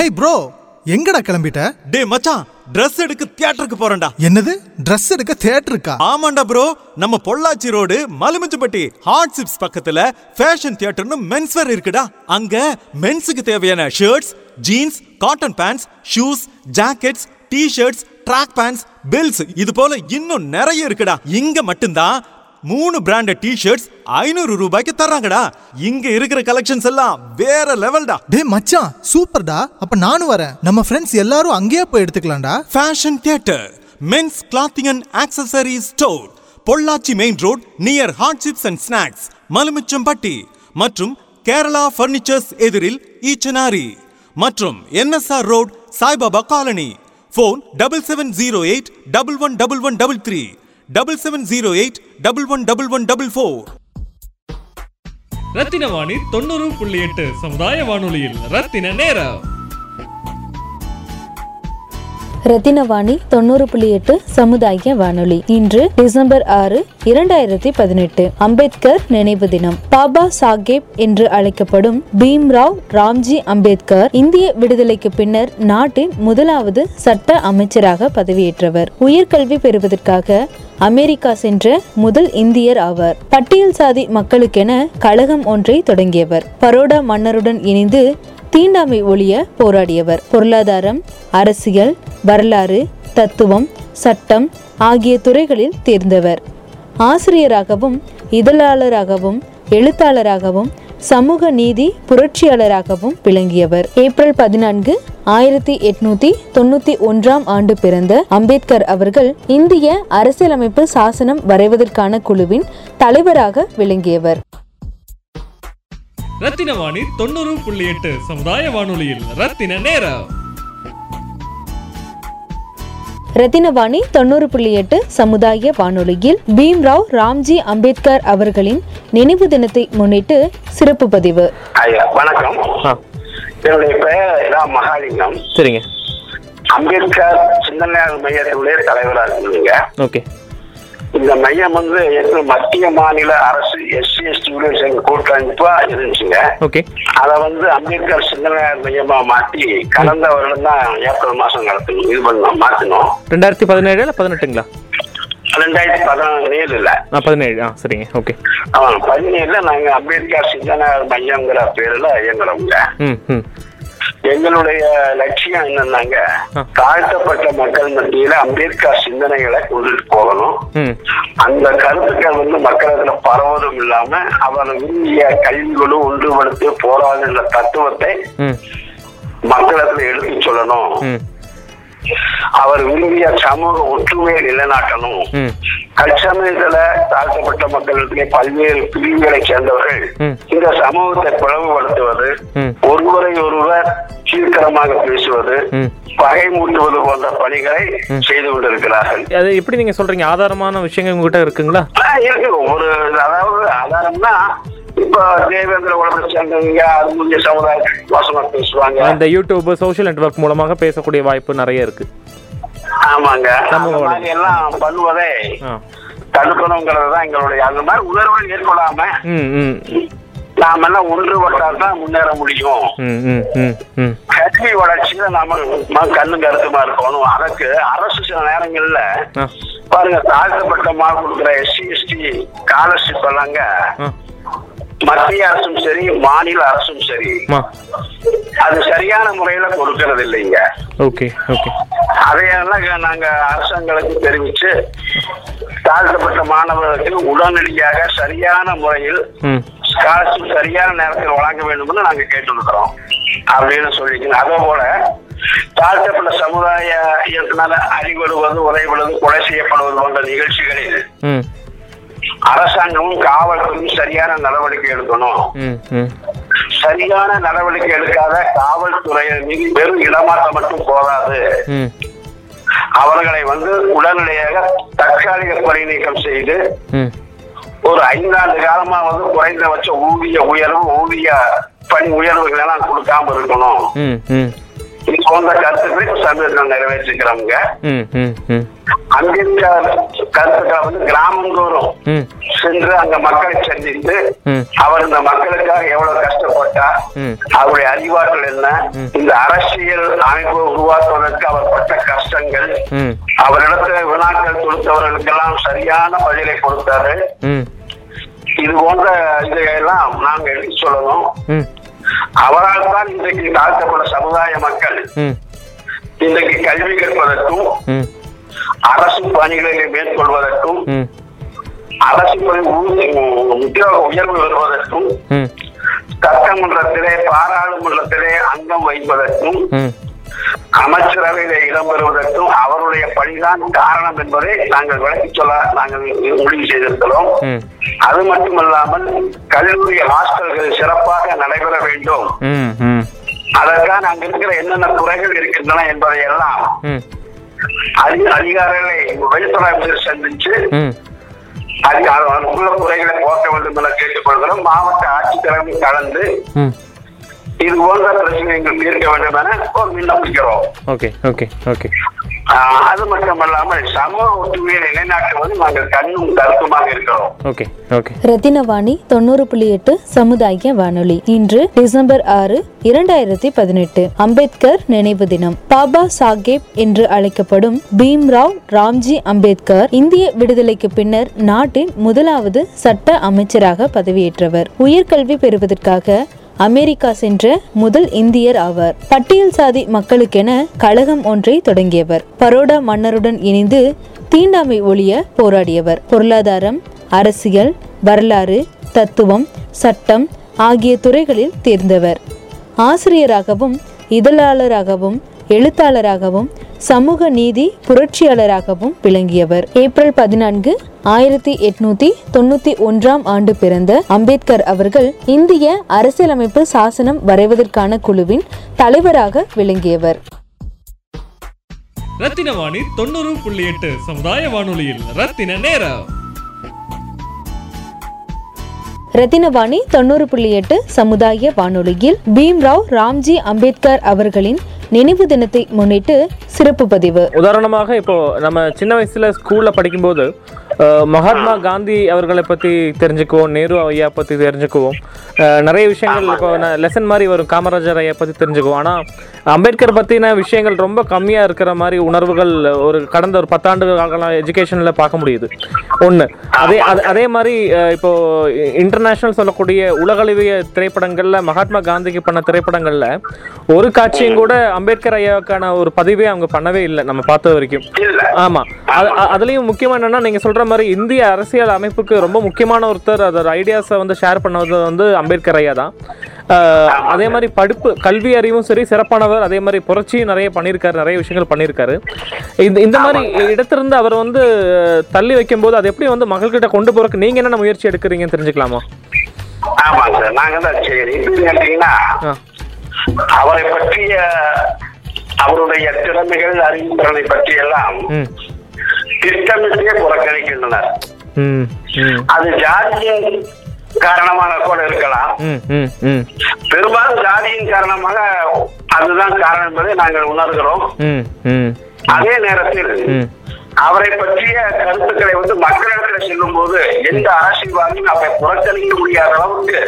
ஹே bro, எங்கடா கிளம்பிட்ட? டே மச்சான், Dress எடுக்க தியேட்டருக்கு போறேன்டா. என்னது? Dress எடுக்க தியேட்டருக்கா? ஆமாண்டா ப்ரோ, நம்ம Pollachi road Malumichampatti Hot Chips பக்கத்துல ஃபேஷன் தியேட்டர்னு மென்ஸ் வேர் இருக்குடா. அங்க மென்ஸுக்கு தேவையான shirts, jeans, cotton pants, shoes, jackets, T-shirts, track pants, பில்ஸ், இது போல இன்னும் நிறைய இருக்குடா. இங்க மட்டும்தான் 3 பிராண்ட் டி-ஷர்ட்ஸ் 500 ரூபாய்க்கு தர்றாங்கடா. இங்க இருக்கிற கலெக்ஷன்ஸ் எல்லாம் வேற லெவல்டா. டேய் மச்சான், சூப்பர்டா. அப்ப நானும் வரேன். நம்ம ஃப்ரெண்ட்ஸ் எல்லாரும் அங்கேயே போய் எடுத்துக்கலாம்டா. Fashion Theatre, men's clothing and accessory store, Pollachi main road, near Hot Chips and snacks, Malumichampatti, மற்றும் கேரளா ஃபர்னிச்சர்ஸ் எதிரில் ஈச்சனாரி, மற்றும் NSR road, Saibaba colony. Phone 7708111133, 7708111144. Rathina Vani 90.8 சமுதாய வானொலியில் ரத்தின நேரம். ரத்தினவாணி 90.8 சமுதாய வானொலி. இன்று December 6, 2018 அம்பேத்கர் நினைவு தினம். பாபா சாஹேப் என்று அழைக்கப்படும் பீம்ராவ் ராம்ஜி அம்பேத்கர் இந்திய விடுதலைக்கு பின்னர் நாட்டின் முதலாவது சட்ட அமைச்சராக பதவியேற்றவர். உயர்கல்வி பெறுவதற்காக அமெரிக்கா சென்ற முதல் இந்தியர் ஆவார். பட்டியல் சாதி மக்களுக்கென கழகம் ஒன்றை தொடங்கியவர். பரோடா மன்னருடன் இணைந்து தீண்டாமை ஒழிய போராடியவர். பொருளாதாரம், அரசியல், வரலாறு, தத்துவம், சட்டம் ஆகிய துறைகளில் தேர்ந்தவர். ஆசிரியராகவும், இதழாளராகவும், எழுத்தாளராகவும், சமூக நீதி புரட்சியாளராகவும் விளங்கியவர். April 14, 1891 பிறந்த அம்பேத்கர் அவர்கள் இந்திய அரசியலமைப்பு சாசனம் வரைவதற்கான குழுவின் தலைவராக விளங்கியவர். ரத்தின வாணி 90.8 சமுதாய வானொலியில் ரத்தின நேரம். ரத்தினவாணி 90.8 சமுதாய வானொலியில் பீம்ராவ் ராம்ஜி அம்பேத்கர் அவர்களின் நினைவு தினத்தை முன்னிட்டு சிறப்பு பதிவு. வணக்கம். என்னுடைய பெயர் மகாலிங்கம். சரிங்க. அம்பேத்கர் சிந்தனையாளர் மையத்தினுடைய தலைவராக இருந்தீங்க. ஓகே. இந்த மையம் வந்து மத்திய மாநில அரசு SC/ST கூட்டமைப்பா இருந்துச்சுங்க. ஓகே. அதை வந்து அம்பேத்கர் சிந்தனையாளர் மையமா மாற்றி கடந்த வருடம் தான் April மாசம் நடத்தணும். இது பண்ணலாம், மாத்தணும். 2017 இல்ல 18ங்களா? 2017. சரிங்க. ஓகே. 2017 நாங்க அம்பேத்கர் சிந்தனையாளர் மையம்ங்கிற பேர்ல இயங்குறோங்க. எங்களுடைய லட்சியம் என்னன்னாங்க, தாழ்த்தப்பட்ட மக்கள் மத்தியில அம்பேத்கர் சிந்தனைகளை கொண்டுட்டு போகணும். அந்த கருத்துக்கள் வந்து மக்களுக்கு பரவதும் இல்லாம அவர் இந்திய கல்விகளும் ஒன்றுபடுத்தி போராடுகின்ற தத்துவத்தை மக்களுக்கு எடுத்து சொல்லணும். அவர் விரும்பிய சமூக ஒற்றுமையை நிலைநாட்டணும். கட்சமயத்துல தாழ்த்தப்பட்ட மக்களுக்கு பல்வேறு பிரிவுகளை சேர்ந்தவர்கள் இந்த சமூகத்தை பிளவுபடுத்துவது, ஒருவரை ஒருவர் சீக்கிரமாக பேசுவது, பகை மூட்டுவது போன்ற பணிகளை செய்து கொண்டிருக்கிறார்கள். அது எப்படி நீங்க சொல்றீங்க? ஆதாரமான விஷயங்கள் உங்ககிட்ட இருக்குங்களா? இருக்கு. ஒரு அதாவது ஆதாரம்னா இப்ப தேவேந்திர உலகத்தை சேர்ந்தவங்க அருமூலிய சமுதாயத்தை மோசமா பேசுவாங்க. இந்த யூடியூப், சோசியல் நெட்வொர்க் மூலமாக பேசக்கூடிய வாய்ப்பு நிறைய இருக்கு. ஆமாங்க, எல்லாம் பண்ணுவதை தடுக்கணுங்கிறதுதான் எங்களுடைய. அந்த மாதிரி உணர்வு மேற்கொள்ளாம நாம எல்லாம் ஒன்றுபட்டால்தான் முன்னேற முடியும். கல்வி வளர்ச்சியில நாம கண்ணும் கருத்துமா இருக்கணும். அதற்கு அரசு சில நேரங்கள்ல பாருங்க, தாழ்த்தப்பட்ட மார்க் கொடுக்குற SC/ST ஸ்காலர்ஷிப் எல்லாங்க மத்திய அரசும் சரி, மாநில அரசும் சரி, அது சரியான முறையில கொடுக்கறது இல்லைங்க. அதையெல்லாம் நாங்க அரசாங்கங்களுக்கு தெரிவிச்சு தாழ்த்தப்பட்ட மாணவர்களுக்கு உடனடியாக சரியான முறையில் ஸ்காலர்ஷிப் சரியான நேரத்தில் வழங்க வேண்டும்னு நாங்க கேட்டுருக்கிறோம் அப்படின்னு சொல்லிக்கணும். அதே போல தாழ்த்தப்பட்ட சமுதாய இயக்கத்தினால அறிவடுவது, உறைவிடுவது, கொலை செய்யப்படுவது போன்ற நிகழ்ச்சிகளில் அரசாங்கமும் காவல்துறையும் சரியான நடவடிக்கை எடுக்கணும். சரியான நடவடிக்கை எடுக்காத காவல்துறையின் மீது வெறும் இடமாற்றம் மட்டும் போதாது, அவர்களை வந்து உடனடியாக தற்காலிக பணி நீக்கம் செய்து ஒரு 5 ஆண்டு காலமா வந்து குறைந்தபட்ச ஊதிய உயர்வு, ஊதிய பணி உயர்வுகள் எல்லாம் கொடுக்காம இருக்கணும். அவங்க கருத்துக்களை இப்ப சமீபத்தில் நிறைவேற்றிக்கிறவங்க. அம்பேத்கர் கருத்துக்களை வந்து கிராமம் தோறும் சென்று அங்க மக்களை சந்தித்து அவர் இந்த மக்களுக்காக எவ்வளவு கஷ்டப்பட்டா, அவருடைய அறிவாற்றல் என்ன, இந்த அரசியல் அமைப்பை உருவாக்குவதற்கு அவர் பட்ட கஷ்டங்கள், அவரிடத்துல வினாக்கள் கொடுத்தவர்களுக்கெல்லாம் சரியான பதிலை கொடுத்தாரு. இது போன்ற இதையெல்லாம் நாங்க எழுதி சொல்லணும். அவரால் தான் இன்றைக்கு தாழ்த்தப்பட்ட சமுதாய மக்கள் இன்றைக்கு கல்வி கற்பதற்கும் அரசு பணிகளை மேற்கொள்வதற்கும் அரசு உயர்வு பெறுவதற்கும் சட்டமன்றத்திலே பாராளுமன்றத்திலே அங்கம் வைப்பதற்கும் அமைச்சரவையிலே இடம்பெறுவதற்கும் அவருடைய பணிதான் காரணம் என்பதை நாங்கள் விளக்கி சொல்ல நாங்கள் முடிவு செய்திருக்கிறோம். அது மட்டுமல்லாமல் கல்லூரி ஹாஸ்டல்கள் சிறப்பாக நடைபெற வேண்டும், அதற்கான அங்க இருக்கிற என்னென்ன துறைகள் இருக்கின்றன என்பதை எல்லாம் அதிகாரிகளை வெளித்துறை அமைச்சர் சந்திச்சு அதுக்குள்ள துறைகளை போக்க வேண்டும் என கேட்டுக்கொள்கிறோம். மாவட்ட ஆட்சித்தலைமை கலந்து இது போன்ற பிரச்சனைகள் தீர்க்க வேண்டும் என ஒரு விண்ணப்பிக்கிறோம். அது மட்டுமல்லாமல் சமூக ஒற்றுமையை நிலைநாட்டுவது நாங்கள் கண்ணும் கருத்துமாக இருக்கிறோம். ரத்தினவாணி 90.8 சமுதாய வானொலி. இன்று December 6, 2018 அம்பேத்கர் நினைவு தினம். பாபா சாஹேப் என்று அழைக்கப்படும் பீம்ராவ் ராம்ஜி அம்பேத்கர் இந்திய விடுதலைக்கு பின்னர் நாட்டின் முதலாவது சட்ட அமைச்சராக பதவியேற்றவர். உயர்கல்வி பெறுவதற்காக அமெரிக்கா சென்ற முதல் இந்தியர் ஆவார். பட்டியல் சாதி மக்களுக்கென கழகம் ஒன்றை தொடங்கியவர். பரோடா மன்னருடன் இணைந்து தீண்டாமை ஒழிய போராடியவர். பொருளாதாரம், அரசியல், வரலாறு, தத்துவம், சட்டம் ஆகிய துறைகளில் தேர்ந்தவர். ஆசிரியராகவும் இதழாளராகவும் எழுத்தாளராகவும் சமூக நீதி புரட்சியாளராகவும் விளங்கியவர். April 14, 1891 பிறந்த அம்பேத்கர் அவர்கள் இந்திய அரசியலமைப்பு சாசனம் வரைவதற்கான குழுவின் தலைவராக விளங்கியவர். ரத்தின வாணி 90.8 சமுதாய வானொலியில் ரத்தின நேரம். ரத்தினவாணி 90.8 சமுதாய வானொலியில் பீம்ராவ் ராம்ஜி அம்பேத்கர் அவர்களின் நினைவு தினத்தை முன்னிட்டு சிறப்பு பதிவு. உதாரணமாக இப்போ நம்ம சின்ன வயசுல ஸ்கூல்ல படிக்கும்போது மகாத்மா காந்தி அவர்களை பற்றி தெரிஞ்சுக்குவோம், நேரு ஐயா பற்றி தெரிஞ்சுக்குவோம், நிறைய விஷயங்கள் இப்போ லெசன் மாதிரி வரும், காமராஜர் ஐயா பற்றி தெரிஞ்சுக்குவோம். ஆனால் அம்பேத்கர் பற்றின விஷயங்கள் ரொம்ப கம்மியாக இருக்கிற மாதிரி உணர்வுகள் கடந்த 10 ஆண்டு காலம் எஜுகேஷனில் பார்க்க முடியுது. ஒன்று அதே மாதிரி இப்போது இன்டர்நேஷ்னல் சொல்லக்கூடிய உலகளவிய திரைப்படங்களில் மகாத்மா காந்திக்கு பண்ண திரைப்படங்களில் ஒரு காட்சியும் கூட அம்பேத்கர் ஐயாவுக்கான ஒரு பதிவே அவங்க பண்ணவே இல்லை நம்ம பார்த்த வரைக்கும். ஆமாம், அதுலேயும் முக்கியமாக என்னென்னா நீங்கள் சொல்கிற மாதிரி இந்திய அரசியல் அமைப்புக்கு ரொம்ப முக்கியமான ஒருத்தர் அதோட ஐடியாஸை வந்து ஷேர் பண்ணது வந்து அம்பேத்கர் ஐயா தான். அதே மாதிரி படிப்பு கல்வி அறிவும் சரி சிறப்பானவர், அதே மாதிரி புரட்சியும் நிறைய பண்ணியிருக்காரு, நிறைய விஷயங்கள் பண்ணியிருக்காரு. இந்த மாதிரி இடத்திலிருந்து அவர் வந்து தள்ளி வைக்கும்போது அது எப்படி வந்து மக்கள்கிட்ட கொண்டு போறதுக்கு நீங்கள் என்னென்ன முயற்சி எடுக்கிறீங்கன்னு தெரிஞ்சுக்கலாமா? ஆமாங்க சார், நாங்கள் தான் சரி கேட்டீங்கன்னா அவரை பற்றிய அவருடைய திறமைகள் அறிவுத்திறனை பற்றி எல்லாம் திட்டமிட்டே புறக்கணிக்கின்றனர். அது ஜாதியின் காரணமாக கூட இருக்கலாம், பெரும்பாலும் ஜாதியின் காரணமாக அதுதான் காரணம் என்பதை நாங்கள் உணர்கிறோம். அதே நேரத்தில் அவரை பற்றிய கருத்துக்களை வந்து மக்களிடத்தில் செல்லும் போது எந்த அரசியல்வாதியும் அவரை புறக்கணிக்க முடியாத அளவுக்கு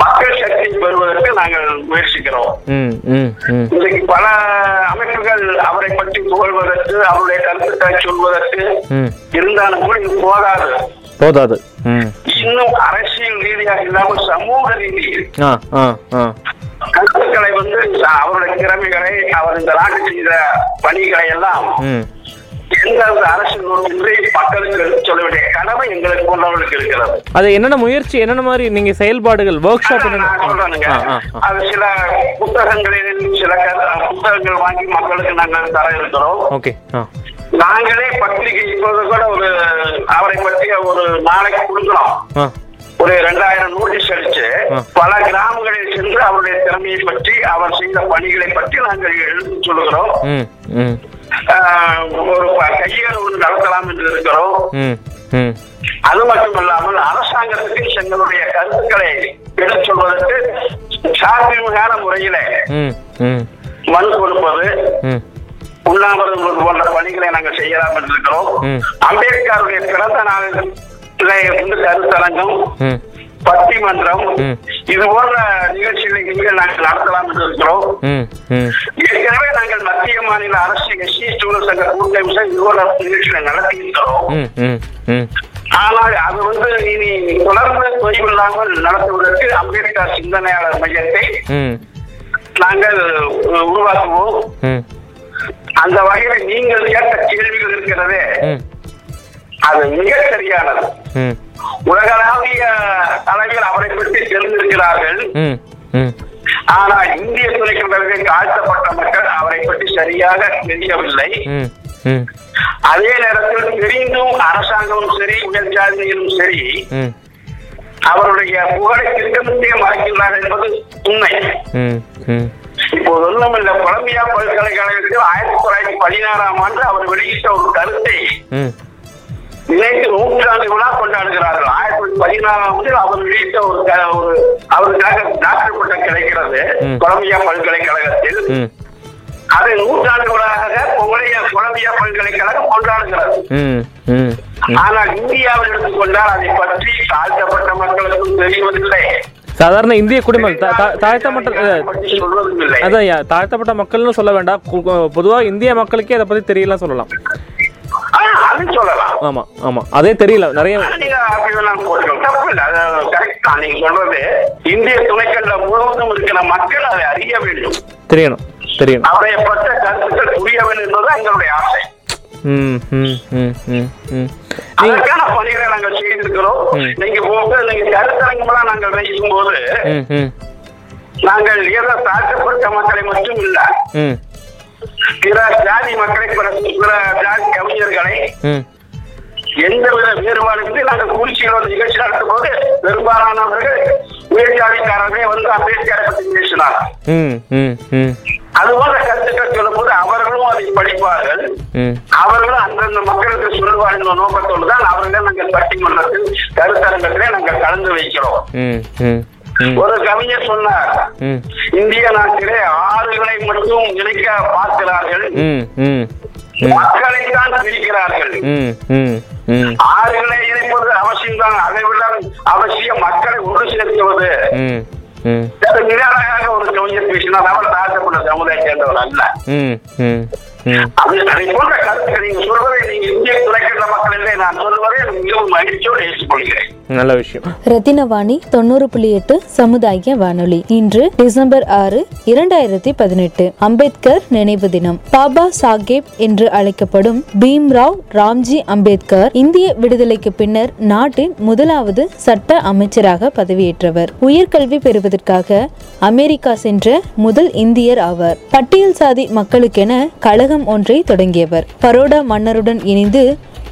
மக்கள் சக்தி பெறுவதற்கு நாங்கள் முயற்சிக்கிறோம். இன்றைக்கு பல அமைப்புகள் அவரை பற்றி புகழ்வதற்கு அவருடைய கருத்துக்களை சொல்வதற்கு இருந்தாலும் கூட இது போதாது. இன்னும் அரசியல் ரீதியாக இல்லாமல் சமூக ரீதியில் கருத்துக்களை வந்து அவருடைய திறமைகளை அவர் இந்த நாட்டு செய்த பணிகளை எல்லாம் செயல்பாடுகள் வாங்கி மக்களுக்கு நாங்கள் தர இருக்கிறோம். நாங்களே பத்திரிகை இப்போது கூட ஒரு அவரை பற்றிய ஒரு நாளைக்கு கொடுக்கிறோம். ஒரு 2000 நோட்டீஸ் அடிச்சு பல கிராமங்களில் சென்று அவருடைய திறமையை பற்றி அவர் செய்த பணிகளை பற்றி நாங்கள் எழுதி சொல்லுகிறோம். ஒரு கையேடு ஒன்று நடத்தலாம் என்று இருக்கிறோம். அது மட்டுமல்லாமல் அரசாங்கத்துக்கு எங்களுடைய கருத்துக்களை எடுத்து சொல்வதற்கு சாத்தியமான முறையில மண் கொடுப்பது, உண்ணாவிரதம் போன்ற பணிகளை நாங்கள் செய்யலாம் என்று இருக்கிறோம். அம்பேத்கருடைய பிறந்த நாளில் கருத்தரங்கம், பட்டிமன்றம் இது போன்ற நிகழ்ச்சிகளை நீங்கள் நாங்கள் நடத்தலாம் என்று இருக்கிறோம். ஏற்கனவே நாங்கள் மத்திய மாநில அரசு எஸ்சி ஸ்டூடெண்ட் சங்க கூட்டமைப்பு இது போன்ற நிகழ்ச்சிகளை நடத்தி இருக்கிறோம். ஆனால் அது இனி தொடர்ந்து தொய்வில்லாமல் நடத்துவதற்கு அம்பேத்கர் சிந்தனையாளர் மையத்தை நாங்கள் உருவாக்குவோம். அந்த வகையில நீங்கள் கேட்ட கேள்விகள் இருக்கிறதே அது மிக சரியானது. உலகளாவிய அளவில் அவரை பற்றி தெரிந்திருக்கிறார்கள், ஆனால் இந்திய துணைக்கண்டருக்கு தாழ்த்தப்பட்ட மக்கள் அவரை பற்றி சரியாக தெரியவில்லை. அதே நேரத்தில் தெரிந்தும் அரசாங்கமும் சரி, உயர் ஜாதியிலும் சரி, அவருடைய புகழை திட்டமிட்டே மறைக்கின்றார்கள் என்பது உண்மை. இப்போது ஒன்றும் இல்லை, கொலம்பியா பல்கலைக்கழகத்தில் 1916 அவர் வெளியிட்ட ஒரு கருத்தை நினைத்து 100 ஆண்டு விழா கொண்டாடுகிறார்கள். 1916 அவர் வெளியிட்ட ஒரு அவருக்காக டாக்டர் பட்டம் கிடைக்கிறது கொலம்பியா பல்கலைக்கழகத்தில். அதை 100 ஆண்டுகளாக கொலம்பியா பல்கலைக்கழகம் கொண்டாடுகிறது. ஆனால் இந்தியாவில் எடுத்துக்கொண்டால் அதை பற்றி தாழ்த்தப்பட்ட மக்களுக்கும் தெரிவதில்லை. சாதாரண இந்திய குடிமக்கள் தாழ்த்தப்பட்ட மக்கள்னு சொல்ல வேண்டாம், பொதுவாக இந்திய மக்களுக்கே அதை பத்தி தெரியலாம் சொல்லலாம். ஆமா ஆமா அதே தெரியல நிறைய சொல்றது. இந்திய துணைக்கண்ட முழுவதும் இருக்கிற மக்கள் அதை அறிய வேண்டும், தெரியணும், தெரியும், அவரைய பற்ற கருத்துக்கள் புரிய வேண்டும் என்பது எங்களுடைய ஆசை. அதற்கான பணிகளை நாங்கள் செய்திருக்கிறோம். நீங்க போகும்போது நீங்க கருத்தரங்கெல்லாம் நாங்கள் வைக்கும் போது நாங்கள் ஏதோ தாக்கப்பட்ட மக்களை மட்டும் இல்ல, பிற ஜாதி மக்களை, பிற ஜாதி கவிஞர்களை எந்தவித வேறுபாடு நாங்கள் குறிச்சிகளோட நிகழ்ச்சி நடத்தும் போது பெரும்பாலானவர்கள் உயர்ஜாதிக்காரர்களே வந்து அம்பேத்கரை பற்றி பேசினார். அதுபோல கருத்துக்கள் சொல்லும் போது அவர்களும் அதை படிப்பார்கள், அவர்களும் அந்தந்த மக்களுக்கு சொல்வார்கள் என்ற நோக்கத்தோடு தான் அவர்களே நாங்கள் பட்டிமன்றத்தில் கருத்தரங்கத்திலே நாங்கள் கலந்து வைக்கிறோம். ஒரு கவிஞர் சொன்னார், இந்திய நாட்டிலே ஆறுகளை மட்டும் இணைக்க பார்க்கிறார்கள், மக்களைத்தான் பிரிக்கிறார்கள். ஆறுகளை இணைப்பது அவசியம் தான், அதை விட அவசியம் மக்களை ஒன்று சேர்த்துவது. நிராக ஒரு கவிஞர் பேசினால் அவர் தாழ்த்தப்பட்ட சமுதாயத்தை சேர்ந்தவர் அல்ல. அதை போன்ற கருத்துக்கள் நீங்க சொல்வதை, நீங்க இந்திய துறைக்கின்ற மக்களிலே நான் சொல்வதை மிகவும் மகிழ்ச்சியோடு ஏற்றுக்கொள்கிறேன். நல்ல விஷயம். ரத்தினவாணி 90.8 சமுதாய வானொலி. இன்று December 6, 2018 அம்பேத்கர் நினைவு தினம். பாபா சாஹேப் என்று அழைக்கப்படும் பீம்ராவ் ராம்ஜி அம்பேத்கர் இந்திய விடுதலைக்கு பின்னர் நாட்டின் முதலாவது சட்ட அமைச்சராக பதவியேற்றவர். உயர்கல்வி பெறுவதற்காக அமெரிக்கா சென்ற முதல் இந்தியர் ஆவார். பட்டியல் சாதி மக்களுக்கென கழகம் ஒன்றை தொடங்கியவர். பரோடா மன்னருடன் இணைந்து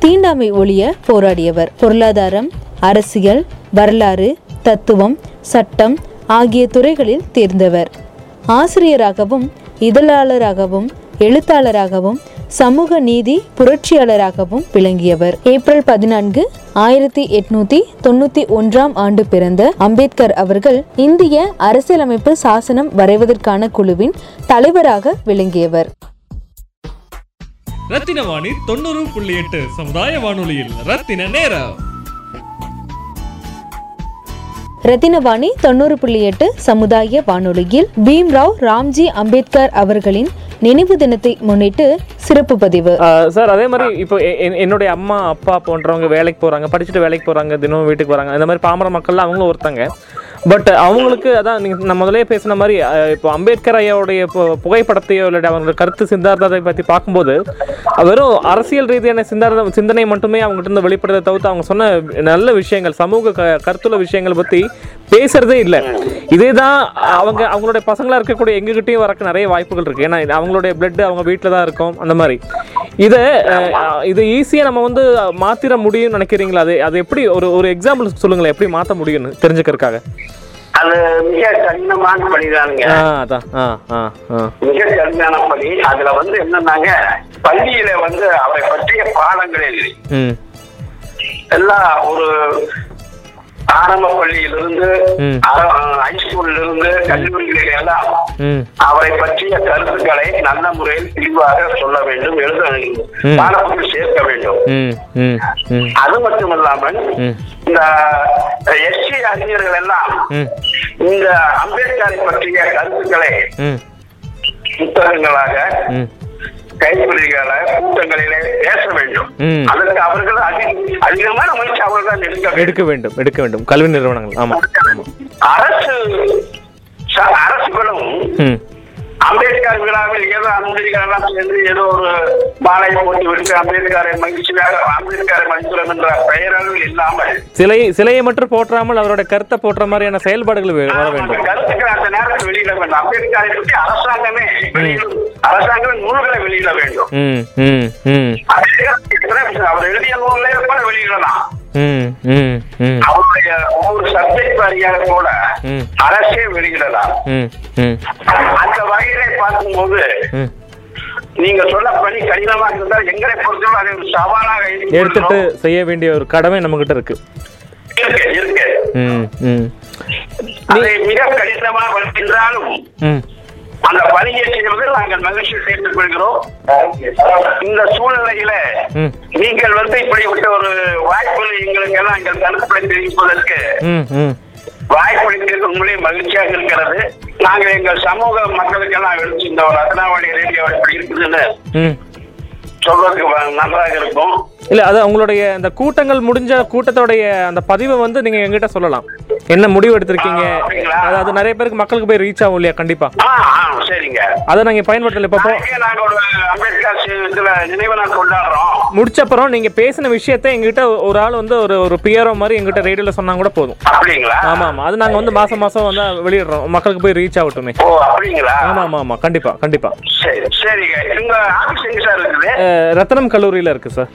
தீண்டாமை ஒழிய போராடியவர். பொருளாதாரம், அரசியல், வரலாறு, தத்துவம், சட்டம் ஆகிய துறைகளில் தேர்ந்தவர். ஆசிரியராகவும், இதழாளராகவும், எழுத்தாளராகவும், சமூக நீதி புரட்சியாளராகவும் விளங்கியவர். April 14, 1891 பிறந்த அம்பேத்கர் அவர்கள் இந்திய அரசியலமைப்பு சாசனம் வரைவதற்கான குழுவின் தலைவராக விளங்கியவர். ரத்தின வாணி 90.8 சமுதாய வானொலியில் ரத்தின நேரம். ரத்தினவாணி 90.8 சமுதாய வானொலியில் பீம்ராவ் ராம்ஜி அம்பேத்கர் அவர்களின் நினைவு தினத்தை முன்னிட்டு சிறப்பு பதிவு. சார், அதே மாதிரி இப்போ என்னுடைய அம்மா அப்பா போன்றவங்க வேலைக்கு போகிறாங்க, படிச்சுட்டு வேலைக்கு போகிறாங்க, தினமும் வீட்டுக்கு வராங்க. இந்த மாதிரி பாமர மக்கள்லாம் அவங்களும் ஒருத்தங்க. பட் அவங்களுக்கு அதான் நீங்கள் நம்ம முதலே பேசின மாதிரி இப்போ அம்பேத்கர் ஐயாவுடைய புகைப்படத்தையோ இல்லை அவங்களோட கருத்து சிந்தாந்தத்தை பற்றி பார்க்கும்போது வெறும் அரசியல் ரீதியான சிந்தனை மட்டுமே அவங்ககிட்ட இருந்து வெளிப்படுறதை தவிர்த்து அவங்க சொன்ன நல்ல விஷயங்கள், சமூக கருத்துள்ள விஷயங்கள் பற்றி பேசுறதே இல்லை. இதே தான் அவங்க அவங்களுடைய பசங்களாக இருக்கக்கூடிய எங்ககிட்டையும் வரக்கு நிறைய வாய்ப்புகள் இருக்குது. ஏன்னா அவங்களுடைய பிளட் அவங்க வீட்டில் தான் இருக்கும். அந்த மாதிரி இதை ஈஸியாக நம்ம வந்து மாற்றிட முடியும்னு நினைக்கிறீங்களா? அது எப்படி ஒரு எக்ஸாம்பிள் சொல்லுங்களேன், எப்படி மாற்ற முடியும்னு தெரிஞ்சுக்கிறதுக்காக. அது மிக கடினமான பணிதானுங்க, மிக கடினமான பணி. அதுல என்னன்னாங்க, பள்ளியில அவரை பற்றிய பாடங்களில் எல்லாம் ஒரு ஆரம்ப பள்ளியிலிருந்து ஹைஸ்கூலிலிருந்து கல்லூரிகளெல்லாம் அவரை பற்றிய கருத்துக்களை நல்ல முறையில் தெளிவாக சொல்ல வேண்டும், எழுத வேண்டும், பாடத்தில் சேர்க்க வேண்டும். அது மட்டுமல்லாமல் இந்த எஸ்சி அறிஞர்கள் எல்லாம் இந்த அம்பேத்கரை பற்றிய கருத்துக்களை புத்தகங்களாக கைப்பிடிகளை கூட்டங்களிலே பேச வேண்டும். அதற்கு அவர்கள் அதிகமான முயற்சி அவர்கள் எடுக்க வேண்டும். கல்வி நிறுவனங்கள் அரசுகளும் அம்பேத்கர் விழாவில் ஏதோ அம்பேத்கரெல்லாம் சேர்ந்து ஏதோ ஒரு பாலையை போட்டு விட்டு அம்பேத்கரை மதிக்கிறோம் என்ற பெயரளவில் இல்லாமல் சிலையை மட்டும் போற்றாமல் அவருடைய கருத்தை போற்ற மாதிரியான செயல்பாடுகள் வர வேண்டும். கருத்துக்களை அந்த நேரத்தில் வெளியிட வேண்டும். அம்பேத்கரை பற்றி அரசாங்கமே நூல்களை வெளியிட வேண்டும். அவர் எழுதிய நூல்களை கூட வெளியிடலாம். அவருடைய ஒவ்வொரு சப்ஜெக்ட் வாரியாக கூட அரசே வெளியிடலாம். அந்த வகையிலே பார்க்கும்போது நீங்க சொல்ல பணி கடினமாக இருந்தால் எங்களை பொறுத்தவரை அதை ஒரு சவாலாக எடுத்துட்டு செய்ய வேண்டிய ஒரு கடமை நம்ம கிட்ட இருக்கு. அதை மிக கடினமாக வருகின்றாலும் அந்த பணியை செய்வதில் நாங்கள் மகிழ்ச்சி சேர்த்துக் கொள்கிறோம். இந்த சூழ்நிலையில நீங்கள் இப்படிப்பட்ட ஒரு வாய்ப்புகளை எங்களுக்கு எல்லாம் எங்கள் கருத்துக்களை தெரிவிப்பதற்கு வாய்ப்பளித்திருக்க உங்களே மகிழ்ச்சியாக இருக்கிறது. நாங்கள் எங்கள் சமூக மக்களுக்கெல்லாம் எடுத்து இந்த ஒரு ரத்னாவளி ரேடியோ இப்படி இருக்குதுன்னு சொல்றதுக்கு நன்றாக இருக்கும். இல்ல அது உங்களுடைய அந்த கூட்டங்கள் முடிஞ்ச கூட்டத்தோடைய அந்த பதிவை நீங்க எங்கிட்ட சொல்லலாம், என்ன முடிவு எடுத்திருக்கீங்க, அதாவது நிறைய பேருக்கு மக்களுக்கு போய் ரீச் ஆகும் இல்லையா? கண்டிப்பா சரிங்க, அதை நாங்க பயன்படுத்தல. இப்போ அம்பேத்கர் நினைவு நாள் கொண்டாடுறோம். முடிச்சப்புறம் நீங்க பேசின விஷயத்தை எங்கிட்ட ஒரு ஆள் ஒரு பிஆர்ஓ மாதிரி எங்கிட்ட ரேடியோல சொன்னா கூட போதும். ஆமா ஆமா, அது நாங்க மாசம் மாசம் வெளியிடுறோம், மக்களுக்கு போய் ரீச் ஆகட்டுமே. ஆமா ஆமா ஆமா, கண்டிப்பா கண்டிப்பா. ரத்னம் கல்லூரியில இருக்கு சார்.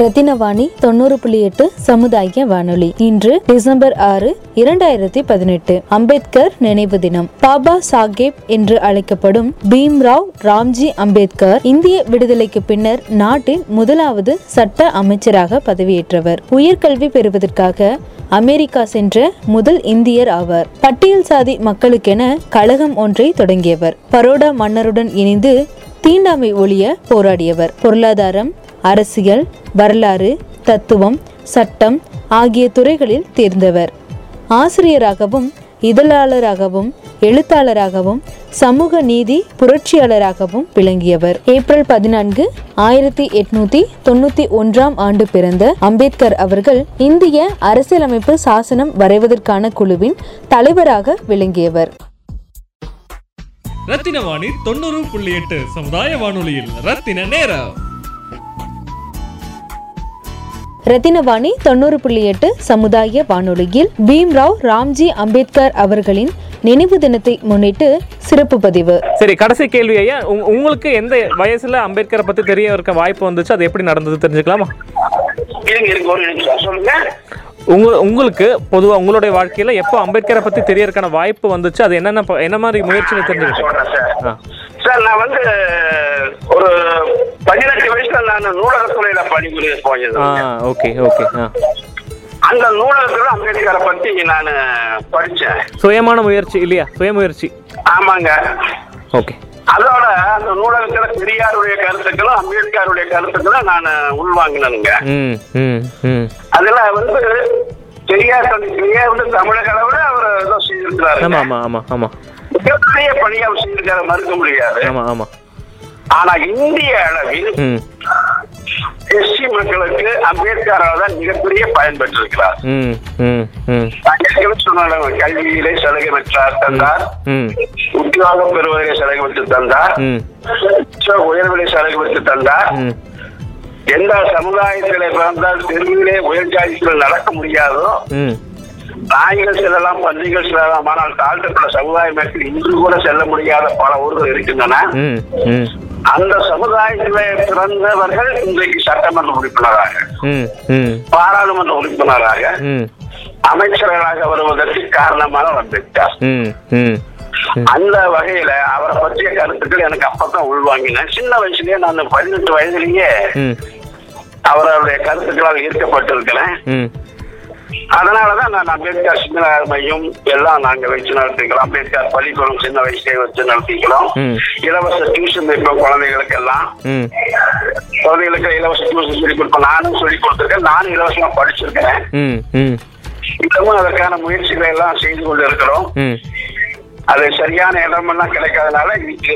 ரத்தினவாணி 90.8 சமுதாய வானொலி. இன்று December 6, 2018 அம்பேத்கர் நினைவு தினம். பாபா சாஹேப் என்று அழைக்கப்படும் பீம்ராவ் ராம்ஜி அம்பேத்கர் இந்திய விடுதலைக்கு பின்னர் நாட்டின் முதலாவது சட்ட அமைச்சராக பதவியேற்றவர். உயர்கல்வி பெறுவதற்காக அமெரிக்கா சென்ற முதல் இந்தியர் ஆவார். பட்டியல் சாதி மக்களுக்கென கழகம் ஒன்றை தொடங்கியவர். பரோடா மன்னருடன் இணைந்து தீண்டாமை ஒழிய போராடியவர். பொருளாதாரம், அரசியல், வரலாறு, தத்துவம், சட்டம் ஆகிய துறைகளில் தேர்ந்தவர். ஆசிரியராகவும் இதழாளராகவும் எழுத்தாளராகவும் சமூக நீதி புரட்சியாளராகவும் விளங்கியவர். April 14, 1891 பிறந்த அம்பேத்கர் அவர்கள் இந்திய அரசியலமைப்பு சாசனம் வரைவதற்கான குழுவின் தலைவராக விளங்கியவர். ரத்தின வாணி 90.8 சமுதாய வானொலியில் ரத்தின நேரம். ரத்தினவாணி 90.8 சமுதாய வானொலியில் பீம்ராவ் ராம்ஜி அம்பேத்கர் அவர்களின் நினைவு தினத்தை முன்னிட்டு சிறப்பு பதிவு. சரி, கடைசி கேள்வி ஐயா, உங்களுக்கு எந்த வயசுல அம்பேத்கரை பத்தி தெரிய இருக்க வாய்ப்பு வந்துச்சு, அது எப்படி நடந்தது தெரிஞ்சுக்கலாமா? உங்களுக்கு பொதுவா உங்களுடைய வாழ்க்கையில எப்போ அம்பேத்கரை பத்தி தெரியறதுக்கான வாய்ப்பு வந்துச்சு, அது என்ன மாதிரி முயற்சியில தெரிஞ்சுக்கிட்டேன் சார்? நான் ஒரு 18 வயசுல நான் நூலகத்துறையில பணிபுரிய போயிருந்தேன். அந்த நூலகத்துல அம்பேத்கரை பத்தி நான் படிச்சேன். சுயமான முயற்சி இல்லையா? சுய முயற்சி. ஆமாங்க. ஓகே. அதோட அந்த நூலகத்துல பெரியாருடைய கருத்துக்களும் அம்பேத்கருடைய கருத்துக்களும் நான் உள்வாங்கினேங்க. அதுல பெரியார் தமிழக அளவுல அவர் ஏதோ செய்திருக்கிறாரு, மிகப்பெரிய பணியாக செய்திருக்காரு, மறுக்க முடியாது. ஆனா இந்திய அளவில் எஸ்சி மக்களுக்கு அம்பேத்கரால் தான் மிகப்பெரிய பயன்பெற்று இருக்கிறார். கல்வியிலே சலுகை பெற்றார், தந்தார். உத்தியோகம் பெறுவதிலே சலுகை பெற்று தந்தார். உயர்விலே சலுகை பெற்று தந்தார். எந்த சமுதாயத்திலே பிறந்தால் தெருவிலே உயர்ஜாதிகள் நடக்க முடியாதோ, நாய்கள் செல்லலாம், பன்றிகள் செல்லலாம், ஆனால் தாழ்த்தப்பட்ட சமுதாய மக்கள் இன்று கூட செல்ல முடியாத பல ஊர்கள் இருக்கின்றன. அந்த சமுதாயத்திலே பிறந்தவர்கள் இன்றைக்கு சட்டமன்ற உறுப்பினராக, பாராளுமன்ற உறுப்பினராக, அமைச்சர்களாக வருவதற்கு காரணமான அம்பேத்கர். அந்த வகையில அவரை பற்றிய கருத்துக்கள் எனக்கு அப்பதான் உள்வாங்கினேன். சின்ன வயசுலயே நான் 18 வயதுலயே அவருடைய கருத்துக்களால் ஈர்க்கப்பட்டிருக்கிறேன். அதனாலதான் நான் அம்பேத்கர் சிந்தனை மையம் எல்லாம் நாங்க வச்சு நடத்திக்கிறோம். அம்பேத்கர் பள்ளிக்கூடம் சின்ன வயசே வச்சு நடத்திக்கிறோம். இலவச டியூஷன் வைப்போம் குழந்தைகளுக்கு எல்லாம். குழந்தைகளுக்கு இலவச டியூஷன் சொல்லி கொடுப்போம். நானும் சொல்லி கொடுத்துருக்கேன். நானும் இலவசமா படிச்சிருக்கேன். இன்னமும் அதற்கான முயற்சிகளை எல்லாம் செய்து கொண்டு இருக்கிறோம். அது சரியான இடமெல்லாம் கிடைக்காதனால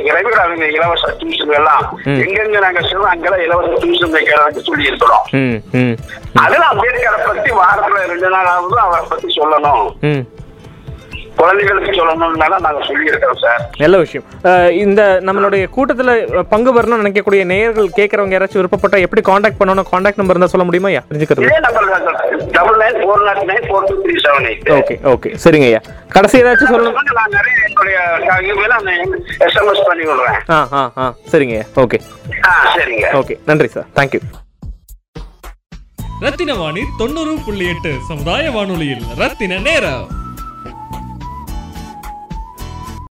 இறைவர்கள் அவங்க இலவச டியூஷன் எல்லாம் எங்கெங்க நாங்க சொல்லுவோம் அங்கெல்லாம் இலவச டியூஷன் வைக்கிறதுக்கு சொல்லி இருக்கிறோம். அதுல அம்பேத்கரை பத்தி வாரத்துல 2 நாளாவது அவரை பத்தி சொல்லணும், குழந்தைகளுக்கு சொல்லணும்னால நாங்க சொல்லி இருக்கிறோம் சார். நல்ல விஷயம். இந்த நம்மளுடைய கூட்டத்துல பங்கு வரணும்னு நினைக்கக்கூடிய நேயர்கள் கேட்கறவங்க யாராச்சும் விருப்பப்பட்ட எப்படி காண்டாக்ட் பண்ணணும், காண்டாக்ட் நம்பர் இருந்தா சொல்ல முடியுமா? ஓகே சரிங்க ஐயா. கடைசி ஏதாச்சும் சொல்லணும். சரிங்க ஓகே ஓகே நன்றி சார், தேங்க்யூ. ரத்தின வாணி 90.8 சமுதாய வானொலியில் ரத்தின நேரம்.